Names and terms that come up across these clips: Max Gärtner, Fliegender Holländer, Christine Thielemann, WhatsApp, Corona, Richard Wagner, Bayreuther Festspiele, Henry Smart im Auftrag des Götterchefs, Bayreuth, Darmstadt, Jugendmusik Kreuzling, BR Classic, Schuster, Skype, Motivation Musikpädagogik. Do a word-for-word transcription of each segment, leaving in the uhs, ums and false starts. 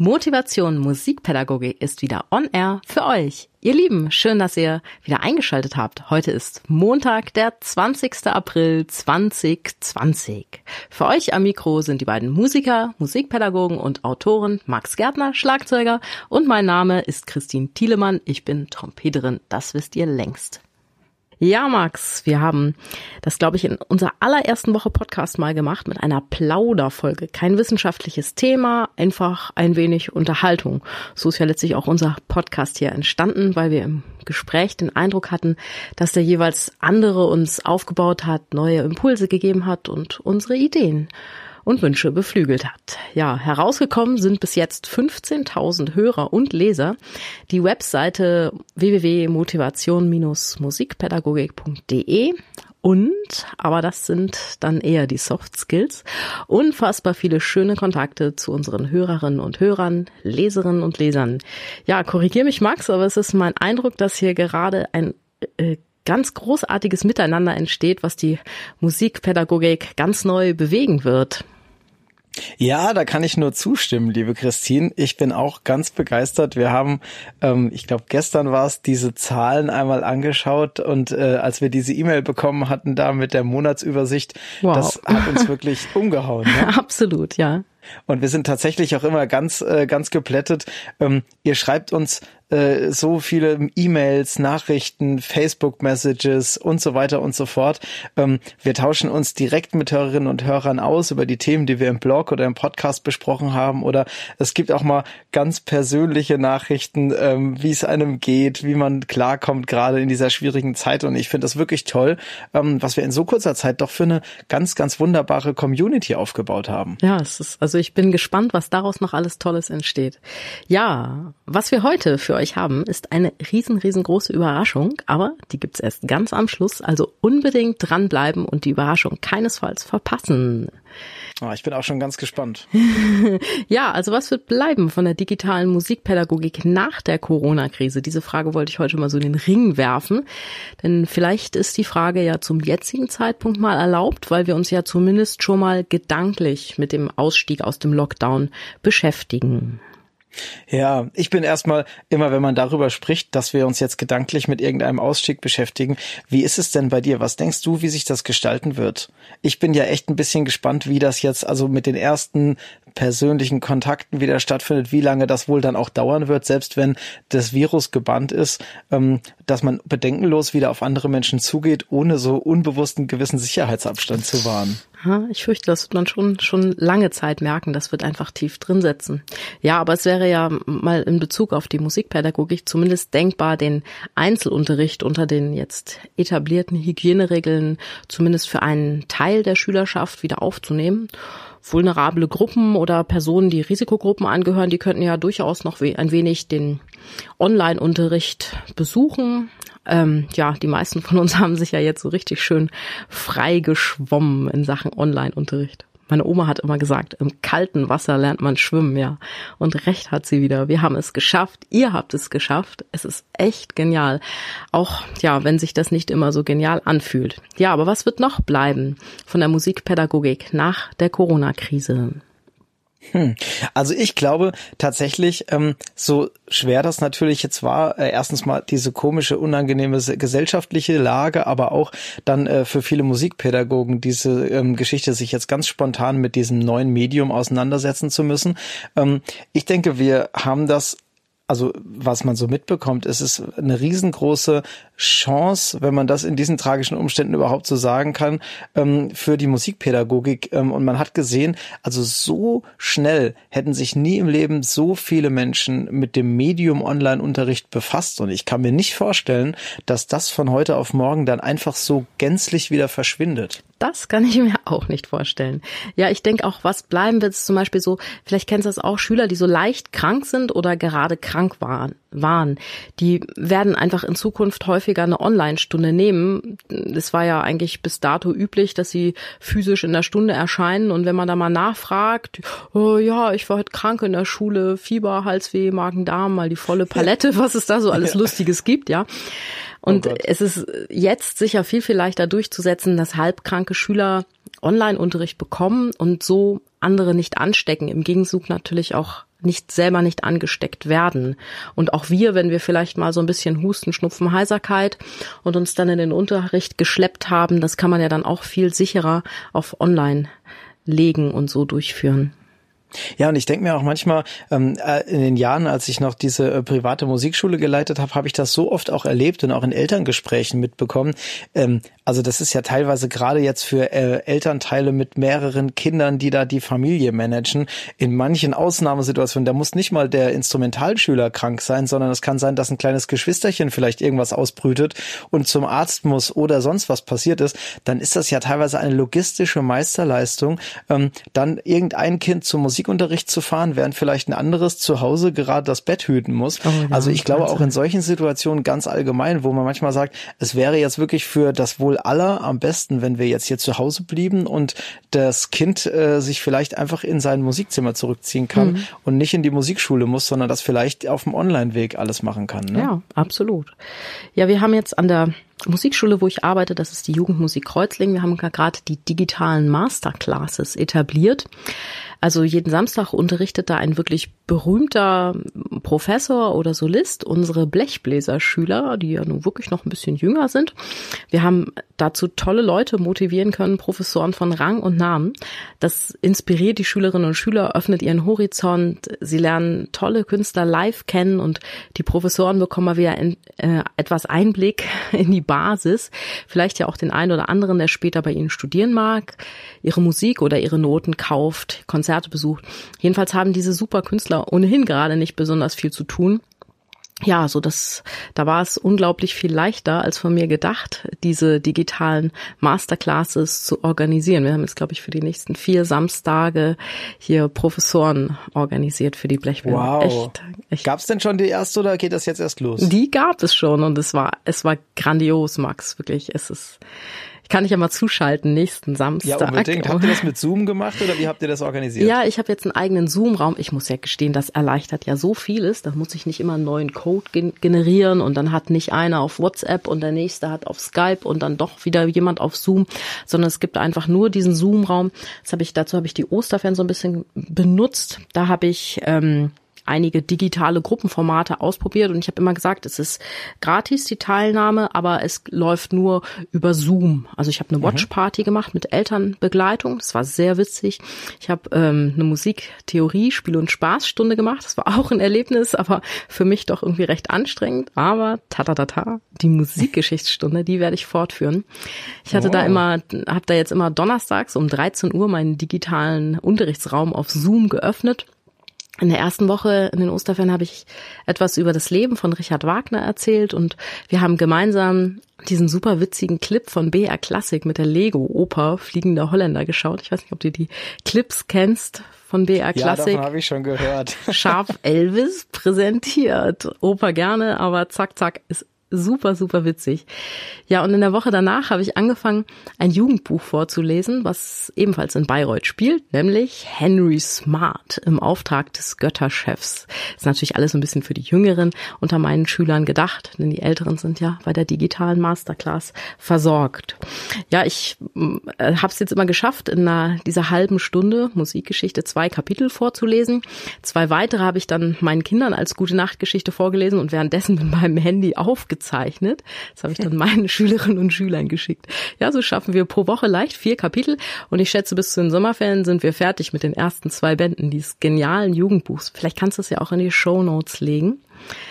Motivation Musikpädagogik ist wieder on air für euch. Ihr Lieben, schön, dass ihr wieder eingeschaltet habt. Heute ist Montag, der zwanzigster April zweitausendzwanzig. Für euch am Mikro sind die beiden Musiker, Musikpädagogen und Autoren Max Gärtner, Schlagzeuger, und mein Name ist Christine Thielemann. Ich bin Trompeterin, das wisst ihr längst. Ja, Max, wir haben das, glaube ich, in unserer allerersten Woche Podcast mal gemacht mit einer Plauderfolge. Kein wissenschaftliches Thema, einfach ein wenig Unterhaltung. So ist ja letztlich auch unser Podcast hier entstanden, weil wir im Gespräch den Eindruck hatten, dass der jeweils andere uns aufgebaut hat, neue Impulse gegeben hat und unsere Ideen und Wünsche beflügelt hat. Ja, herausgekommen sind bis jetzt fünfzehntausend Hörer und Leser. Die Webseite w w w punkt motivation Bindestrich musikpädagogik punkt d e und, aber das sind dann eher die Soft Skills, unfassbar viele schöne Kontakte zu unseren Hörerinnen und Hörern, Leserinnen und Lesern. Ja, korrigier mich, Max, aber es ist mein Eindruck, dass hier gerade ein äh, ganz großartiges Miteinander entsteht, was die Musikpädagogik ganz neu bewegen wird. Ja, da kann ich nur zustimmen, liebe Christine. Ich bin auch ganz begeistert. Wir haben, ähm, ich glaube, gestern war es, diese Zahlen einmal angeschaut und äh, als wir diese E-Mail bekommen hatten, da mit der Monatsübersicht, wow. Das hat uns wirklich umgehauen. Ne? Absolut, ja. Und wir sind tatsächlich auch immer ganz, äh, ganz geplättet. Ähm, ihr schreibt uns äh, so viele E-Mails, Nachrichten, Facebook-Messages und so weiter und so fort. Ähm, wir tauschen uns direkt mit Hörerinnen und Hörern aus über die Themen, die wir im Blog oder im Podcast besprochen haben. Oder es gibt auch mal ganz persönliche Nachrichten, ähm, wie es einem geht, wie man klarkommt, gerade in dieser schwierigen Zeit. Und ich finde das wirklich toll, ähm, was wir in so kurzer Zeit doch für eine ganz, ganz wunderbare Community aufgebaut haben. Ja, es ist also ich bin gespannt, was daraus noch alles Tolles entsteht. Ja, was wir heute für euch haben, ist eine riesen, riesengroße Überraschung, aber die gibt's erst ganz am Schluss, also unbedingt dranbleiben und die Überraschung keinesfalls verpassen. Oh, ich bin auch schon ganz gespannt. Ja, also was wird bleiben von der digitalen Musikpädagogik nach der Corona-Krise? Diese Frage wollte ich heute mal so in den Ring werfen, denn vielleicht ist die Frage ja zum jetzigen Zeitpunkt mal erlaubt, weil wir uns ja zumindest schon mal gedanklich mit dem Ausstieg aus dem Lockdown beschäftigen. Ja, ich bin erstmal immer, wenn man darüber spricht, dass wir uns jetzt gedanklich mit irgendeinem Ausstieg beschäftigen. Wie ist es denn bei dir? Was denkst du, wie sich das gestalten wird? Ich bin ja echt ein bisschen gespannt, wie das jetzt also mit den ersten persönlichen Kontakten wieder stattfindet, wie lange das wohl dann auch dauern wird, selbst wenn das Virus gebannt ist, dass man bedenkenlos wieder auf andere Menschen zugeht, ohne so unbewussten gewissen Sicherheitsabstand zu wahren. Ich fürchte, das wird man schon schon lange Zeit merken. Das wird einfach tief drin sitzen. Ja, aber es wäre ja mal in Bezug auf die Musikpädagogik zumindest denkbar, den Einzelunterricht unter den jetzt etablierten Hygieneregeln zumindest für einen Teil der Schülerschaft wieder aufzunehmen. Vulnerable Gruppen oder Personen, die Risikogruppen angehören, die könnten ja durchaus noch ein wenig den Online-Unterricht besuchen. Ähm, ja, die meisten von uns haben sich ja jetzt so richtig schön frei geschwommen in Sachen Online-Unterricht. Meine Oma hat immer gesagt, im kalten Wasser lernt man schwimmen, ja. Und recht hat sie wieder. Wir haben es geschafft. Ihr habt es geschafft. Es ist echt genial. Auch, ja, wenn sich das nicht immer so genial anfühlt. Ja, aber was wird noch bleiben von der Musikpädagogik nach der Corona-Krise? Hm. Also ich glaube tatsächlich, ähm, so schwer das natürlich jetzt war, äh, erstens mal diese komische, unangenehme gesellschaftliche Lage, aber auch dann äh, für viele Musikpädagogen diese ähm, Geschichte, sich jetzt ganz spontan mit diesem neuen Medium auseinandersetzen zu müssen. Ähm, ich denke, wir haben das, also was man so mitbekommt, es ist eine riesengroße Chance, wenn man das in diesen tragischen Umständen überhaupt so sagen kann, für die Musikpädagogik. Und man hat gesehen, also so schnell hätten sich nie im Leben so viele Menschen mit dem Medium Online-Unterricht befasst. Und ich kann mir nicht vorstellen, dass das von heute auf morgen dann einfach so gänzlich wieder verschwindet. Das kann ich mir auch nicht vorstellen. Ja, ich denke auch, was bleiben wird, zum Beispiel so, vielleicht kennst du das auch, Schüler, die so leicht krank sind oder gerade krank waren, waren. Die werden einfach in Zukunft häufiger eine Online-Stunde nehmen. Es war ja eigentlich bis dato üblich, dass sie physisch in der Stunde erscheinen. Und wenn man da mal nachfragt, oh ja, ich war heute krank in der Schule, Fieber, Halsweh, Magen-Darm, mal die volle Palette, was es da so alles Lustiges gibt, ja. Und oh es ist jetzt sicher viel, viel leichter durchzusetzen, dass halbkranke Schüler Online-Unterricht bekommen und so andere nicht anstecken. Im Gegenzug natürlich auch nicht selber nicht angesteckt werden. Und auch wir, wenn wir vielleicht mal so ein bisschen Husten, Schnupfen, Heiserkeit und uns dann in den Unterricht geschleppt haben, das kann man ja dann auch viel sicherer auf online legen und so durchführen. Ja, und ich denke mir auch manchmal, ähm, in den Jahren, als ich noch diese äh, private Musikschule geleitet habe, habe ich das so oft auch erlebt und auch in Elterngesprächen mitbekommen. Ähm, also das ist ja teilweise gerade jetzt für äh, Elternteile mit mehreren Kindern, die da die Familie managen, in manchen Ausnahmesituationen, da muss nicht mal der Instrumentalschüler krank sein, sondern es kann sein, dass ein kleines Geschwisterchen vielleicht irgendwas ausbrütet und zum Arzt muss oder sonst was passiert ist, dann ist das ja teilweise eine logistische Meisterleistung, ähm, dann irgendein Kind zum Musik Musikunterricht zu fahren, während vielleicht ein anderes zu Hause gerade das Bett hüten muss. Oh, ja, also ich glaube auch in solchen Situationen ganz allgemein, wo man manchmal sagt, es wäre jetzt wirklich für das Wohl aller am besten, wenn wir jetzt hier zu Hause blieben und das Kind äh, sich vielleicht einfach in sein Musikzimmer zurückziehen kann mhm. und nicht in die Musikschule muss, sondern das vielleicht auf dem Online-Weg alles machen kann. Ne? Ja, absolut. Ja, wir haben jetzt an der Musikschule, wo ich arbeite, das ist die Jugendmusik Kreuzling. Wir haben gerade die digitalen Masterclasses etabliert. Also jeden Samstag unterrichtet da ein wirklich berühmter Professor oder Solist unsere Blechbläserschüler, die ja nun wirklich noch ein bisschen jünger sind. Wir haben dazu tolle Leute motivieren können, Professoren von Rang und Namen. Das inspiriert die Schülerinnen und Schüler, öffnet ihren Horizont. Sie lernen tolle Künstler live kennen und die Professoren bekommen mal wieder in, äh, etwas Einblick in die Basis, vielleicht ja auch den einen oder anderen, der später bei Ihnen studieren mag, Ihre Musik oder Ihre Noten kauft, Konzerte besucht. Jedenfalls haben diese super Künstler ohnehin gerade nicht besonders viel zu tun. Ja, so das, da war es unglaublich viel leichter als von mir gedacht, diese digitalen Masterclasses zu organisieren. Wir haben jetzt, glaube ich, für die nächsten vier Samstage hier Professoren organisiert für die Blechbläser. Wow. Echt, echt. Gab's denn schon die erste oder geht das jetzt erst los? Die gab es schon und es war, es war grandios, Max, wirklich. Es ist, kann ich ja mal zuschalten nächsten Samstag. Ja, unbedingt. Habt ihr das mit Zoom gemacht oder wie habt ihr das organisiert? Ja, ich habe jetzt einen eigenen Zoom-Raum. Ich muss ja gestehen, das erleichtert ja so vieles. Da muss ich nicht immer einen neuen Code gen- generieren und dann hat nicht einer auf WhatsApp und der nächste hat auf Skype und dann doch wieder jemand auf Zoom, sondern es gibt einfach nur diesen Zoom-Raum. Das hab ich, dazu habe ich die Osterferien so ein bisschen benutzt. Da habe ich ähm, einige digitale Gruppenformate ausprobiert und ich habe immer gesagt, es ist gratis, die Teilnahme, aber es läuft nur über Zoom. Also ich habe eine Watchparty gemacht mit Elternbegleitung, das war sehr witzig. Ich habe ähm, eine Musiktheorie, Spiel- und Spaßstunde gemacht, das war auch ein Erlebnis, aber für mich doch irgendwie recht anstrengend. Aber tatatata, die Musikgeschichtsstunde, die werde ich fortführen. Ich hatte oh. da immer, habe da jetzt immer donnerstags um dreizehn Uhr meinen digitalen Unterrichtsraum auf Zoom geöffnet. In der ersten Woche in den Osterferien habe ich etwas über das Leben von Richard Wagner erzählt und wir haben gemeinsam diesen super witzigen Clip von B R Classic mit der Lego-Oper Fliegender Holländer geschaut. Ich weiß nicht, ob du die Clips kennst von B R Classic. Ja, davon habe ich schon gehört. Scharf Elvis präsentiert. Oper gerne, aber zack, zack, ist super, super witzig. Ja, und in der Woche danach habe ich angefangen, ein Jugendbuch vorzulesen, was ebenfalls in Bayreuth spielt, nämlich Henry Smart im Auftrag des Götterchefs. Das ist natürlich alles so ein bisschen für die Jüngeren unter meinen Schülern gedacht, denn die Älteren sind ja bei der digitalen Masterclass versorgt. Ja, ich äh, habe es jetzt immer geschafft, in einer, dieser halben Stunde Musikgeschichte zwei Kapitel vorzulesen. Zwei weitere habe ich dann meinen Kindern als Gute-Nacht-Geschichte vorgelesen und währenddessen mit meinem Handy aufgezeichnet. gezeichnet. Das habe ich dann meinen Schülerinnen und Schülern geschickt. Ja, so schaffen wir pro Woche leicht vier Kapitel und ich schätze, bis zu den Sommerferien sind wir fertig mit den ersten zwei Bänden dieses genialen Jugendbuchs. Vielleicht kannst du es ja auch in die Shownotes legen.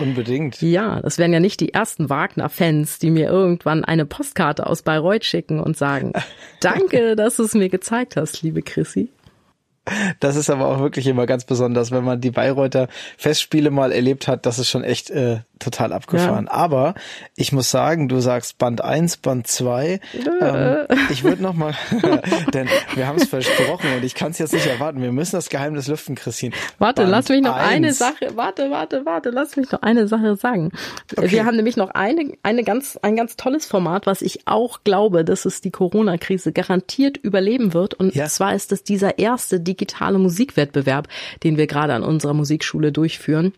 Unbedingt. Ja, das wären ja nicht die ersten Wagner-Fans, die mir irgendwann eine Postkarte aus Bayreuth schicken und sagen, danke, dass du es mir gezeigt hast, liebe Chrissy. Das ist aber auch wirklich immer ganz besonders, wenn man die Bayreuther Festspiele mal erlebt hat, das ist schon echt äh, total abgefahren. Ja. Aber ich muss sagen, du sagst Band eins, Band zwei. Ähm, ich würde nochmal, denn wir haben es versprochen und ich kann es jetzt nicht erwarten. Wir müssen das Geheimnis lüften, Christine. Warte, Band lass mich noch eins. eine Sache, warte, warte, warte, lass mich noch eine Sache sagen. Okay. Wir haben nämlich noch eine, eine ganz, ein ganz tolles Format, was ich auch glaube, dass es die Corona-Krise garantiert überleben wird. Und ja. zwar ist es dieser erste, die digitale Musikwettbewerb, den wir gerade an unserer Musikschule durchführen.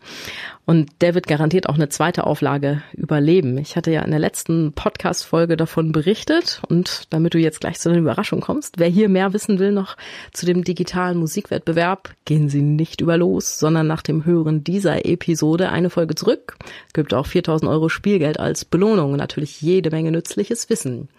Und der wird garantiert auch eine zweite Auflage überleben. Ich hatte ja in der letzten Podcast-Folge davon berichtet. Und damit du jetzt gleich zu einer Überraschung kommst, wer hier mehr wissen will noch zu dem digitalen Musikwettbewerb, gehen Sie nicht über los, sondern nach dem Hören dieser Episode eine Folge zurück. Es gibt auch viertausend Euro Spielgeld als Belohnung und natürlich jede Menge nützliches Wissen.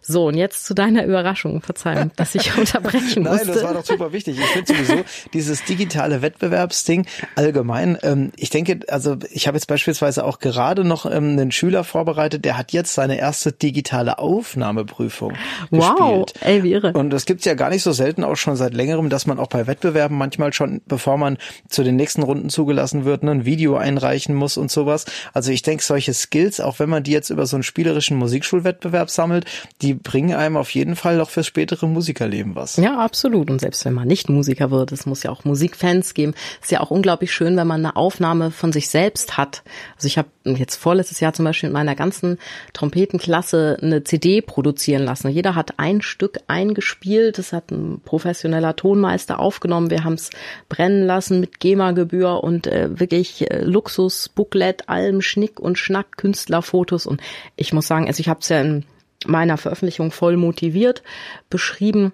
So, und jetzt zu deiner Überraschung. Verzeih, dass ich unterbrechen musste. Nein, das war doch super wichtig. Ich finde sowieso dieses digitale Wettbewerbsding allgemein, ähm, ich denke, also ich habe jetzt beispielsweise auch gerade noch ähm, einen Schüler vorbereitet, der hat jetzt seine erste digitale Aufnahmeprüfung wow. gespielt. Wow, ey, wie irre. Und das gibt's ja gar nicht so selten, auch schon seit längerem, dass man auch bei Wettbewerben manchmal schon, bevor man zu den nächsten Runden zugelassen wird, ne, ein Video einreichen muss und sowas. Also ich denke, solche Skills, auch wenn man die jetzt über so einen spielerischen Musikschulwettbewerb sammelt, die bringen einem auf jeden Fall noch fürs spätere Musikerleben was. Ja, absolut. Und selbst wenn man nicht Musiker wird, es muss ja auch Musikfans geben. Ist ja auch unglaublich schön, wenn man eine Aufnahme von sich selbst hat. Also ich habe jetzt vorletztes Jahr zum Beispiel mit meiner ganzen Trompetenklasse eine C D produzieren lassen. Jeder hat ein Stück eingespielt. Das hat ein professioneller Tonmeister aufgenommen. Wir haben es brennen lassen mit GEMA-Gebühr und äh, wirklich äh, Luxus, Booklet, allem Schnick und Schnack, Künstlerfotos. Und ich muss sagen, also ich habe es ja in meiner Veröffentlichung voll motiviert beschrieben.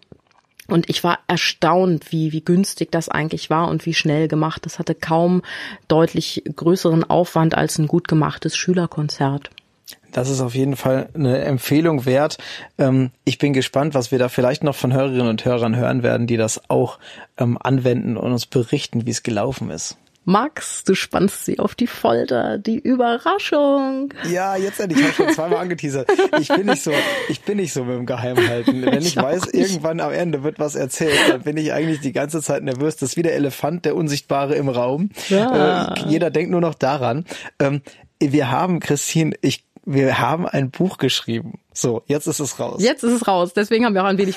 Und ich war erstaunt, wie wie günstig das eigentlich war und wie schnell gemacht. Das hatte kaum deutlich größeren Aufwand als ein gut gemachtes Schülerkonzert. Das ist auf jeden Fall eine Empfehlung wert. Ich bin gespannt, was wir da vielleicht noch von Hörerinnen und Hörern hören werden, die das auch anwenden und uns berichten, wie es gelaufen ist. Max, du spannst sie auf die Folter, die Überraschung. Ja, jetzt endlich, ich habe schon zweimal angeteasert. Ich bin nicht so, ich bin nicht so mit dem Geheimhalten. Wenn ich, ich weiß, nicht. irgendwann am Ende wird was erzählt, dann bin ich eigentlich die ganze Zeit nervös. Das ist wie der Elefant, der Unsichtbare im Raum. Ja. Äh, jeder denkt nur noch daran. Ähm, wir haben, Christine, ich Wir haben ein Buch geschrieben. So, jetzt ist es raus. Jetzt ist es raus. Deswegen haben wir auch ein wenig,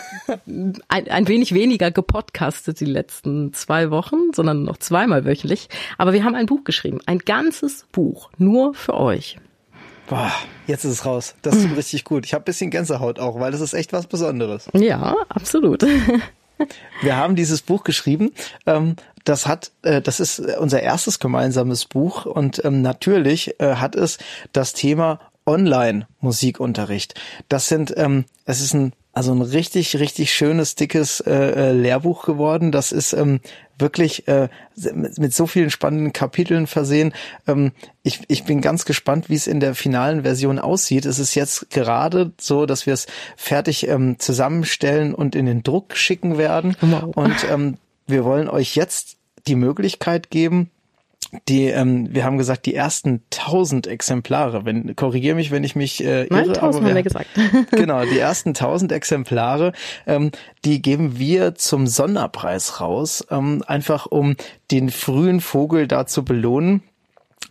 ein, ein wenig weniger gepodcastet die letzten zwei Wochen, sondern noch zweimal wöchentlich. Aber wir haben ein Buch geschrieben. Ein ganzes Buch. Nur für euch. Boah, jetzt ist es raus. Das tut richtig gut. Ich habe ein bisschen Gänsehaut auch, weil das ist echt was Besonderes. Ja, absolut. Wir haben dieses Buch geschrieben. Das hat, das ist unser erstes gemeinsames Buch. Und natürlich hat es das Thema Online-Musikunterricht. Das sind, ähm, es ist ein, also ein richtig, richtig schönes, dickes äh, Lehrbuch geworden. Das ist ähm, wirklich äh, mit so vielen spannenden Kapiteln versehen. Ähm, ich, ich bin ganz gespannt, wie es in der finalen Version aussieht. Es ist jetzt gerade so, dass wir es fertig ähm, zusammenstellen und in den Druck schicken werden. Wow. Und ähm, wir wollen euch jetzt die Möglichkeit geben, Die, ähm, wir haben gesagt, die ersten tausend Exemplare, wenn, korrigiere mich, wenn ich mich äh, irre. Nein, tausend haben wir gesagt. Genau, die ersten tausend Exemplare, ähm, die geben wir zum Sonderpreis raus, ähm, einfach um den frühen Vogel da zu belohnen.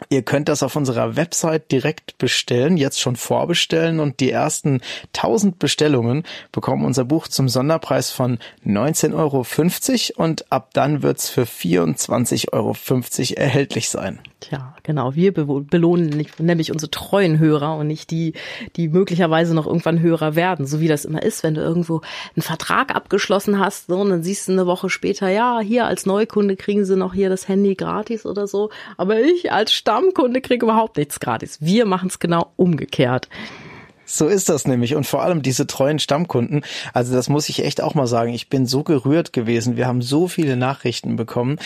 Ihr könnt das auf unserer Website direkt bestellen, jetzt schon vorbestellen, und die ersten tausend Bestellungen bekommen unser Buch zum Sonderpreis von neunzehn Euro fünfzig und ab dann wird's für vierundzwanzig Euro fünfzig erhältlich sein. Tja, genau. Wir be- belohnen nämlich unsere treuen Hörer und nicht die, die möglicherweise noch irgendwann Hörer werden, so wie das immer ist, wenn du irgendwo einen Vertrag abgeschlossen hast, so, und dann siehst du eine Woche später, ja, hier als Neukunde kriegen sie noch hier das Handy gratis oder so, aber ich als Stammkunde kriege überhaupt nichts gratis. Wir machen es genau umgekehrt. So ist das nämlich, und vor allem diese treuen Stammkunden, also das muss ich echt auch mal sagen, ich bin so gerührt gewesen, wir haben so viele Nachrichten bekommen,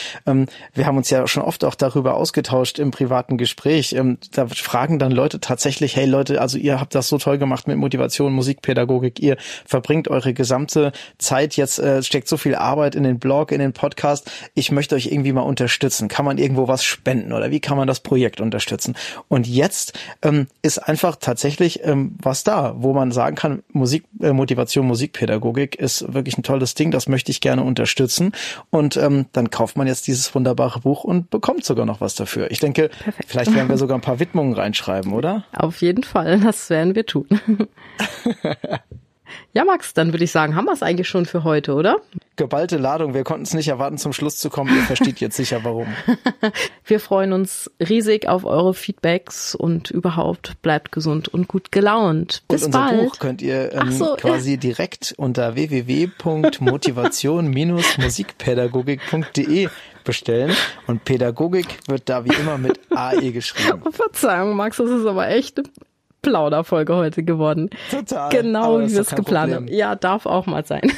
wir haben uns ja schon oft auch darüber ausgetauscht im privaten Gespräch, da fragen dann Leute tatsächlich, hey Leute, also ihr habt das so toll gemacht mit Motivation, Musikpädagogik, ihr verbringt eure gesamte Zeit, jetzt steckt so viel Arbeit in den Blog, in den Podcast, ich möchte euch irgendwie mal unterstützen, kann man irgendwo was spenden oder wie kann man das Projekt unterstützen? Und jetzt ähm, ist einfach tatsächlich ähm, was da, wo man sagen kann, Musik, äh, Motivation, Musikpädagogik ist wirklich ein tolles Ding, das möchte ich gerne unterstützen, und ähm, dann kauft man jetzt dieses wunderbare Buch und bekommt sogar noch was dafür. Ich denke, perfekt. Vielleicht werden wir sogar ein paar Widmungen reinschreiben, oder? Auf jeden Fall, das werden wir tun. Ja, Max, dann würde ich sagen, haben wir es eigentlich schon für heute, oder? Geballte Ladung. Wir konnten es nicht erwarten, zum Schluss zu kommen. Ihr versteht jetzt sicher, warum. Wir freuen uns riesig auf eure Feedbacks und überhaupt bleibt gesund und gut gelaunt. Bis bald. Und unser bald. Buch könnt ihr ähm, so, quasi ja. direkt unter w w w punkt motivation Bindestrich musikpädagogik punkt d e bestellen. Und Pädagogik wird da wie immer mit A E geschrieben. Verzeihung, Max, das ist aber echt eine Plauderfolge heute geworden. Total. Genau, wie wir es geplant haben. Ja, darf auch mal sein.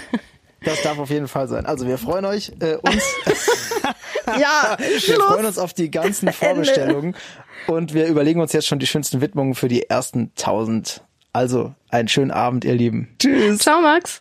Das darf auf jeden Fall sein. Also wir freuen euch, äh, uns. Ja, wir Schluss. freuen uns auf die ganzen Vorbestellungen und wir überlegen uns jetzt schon die schönsten Widmungen für die ersten tausend. Also einen schönen Abend, ihr Lieben. Tschüss. Ciao, Max.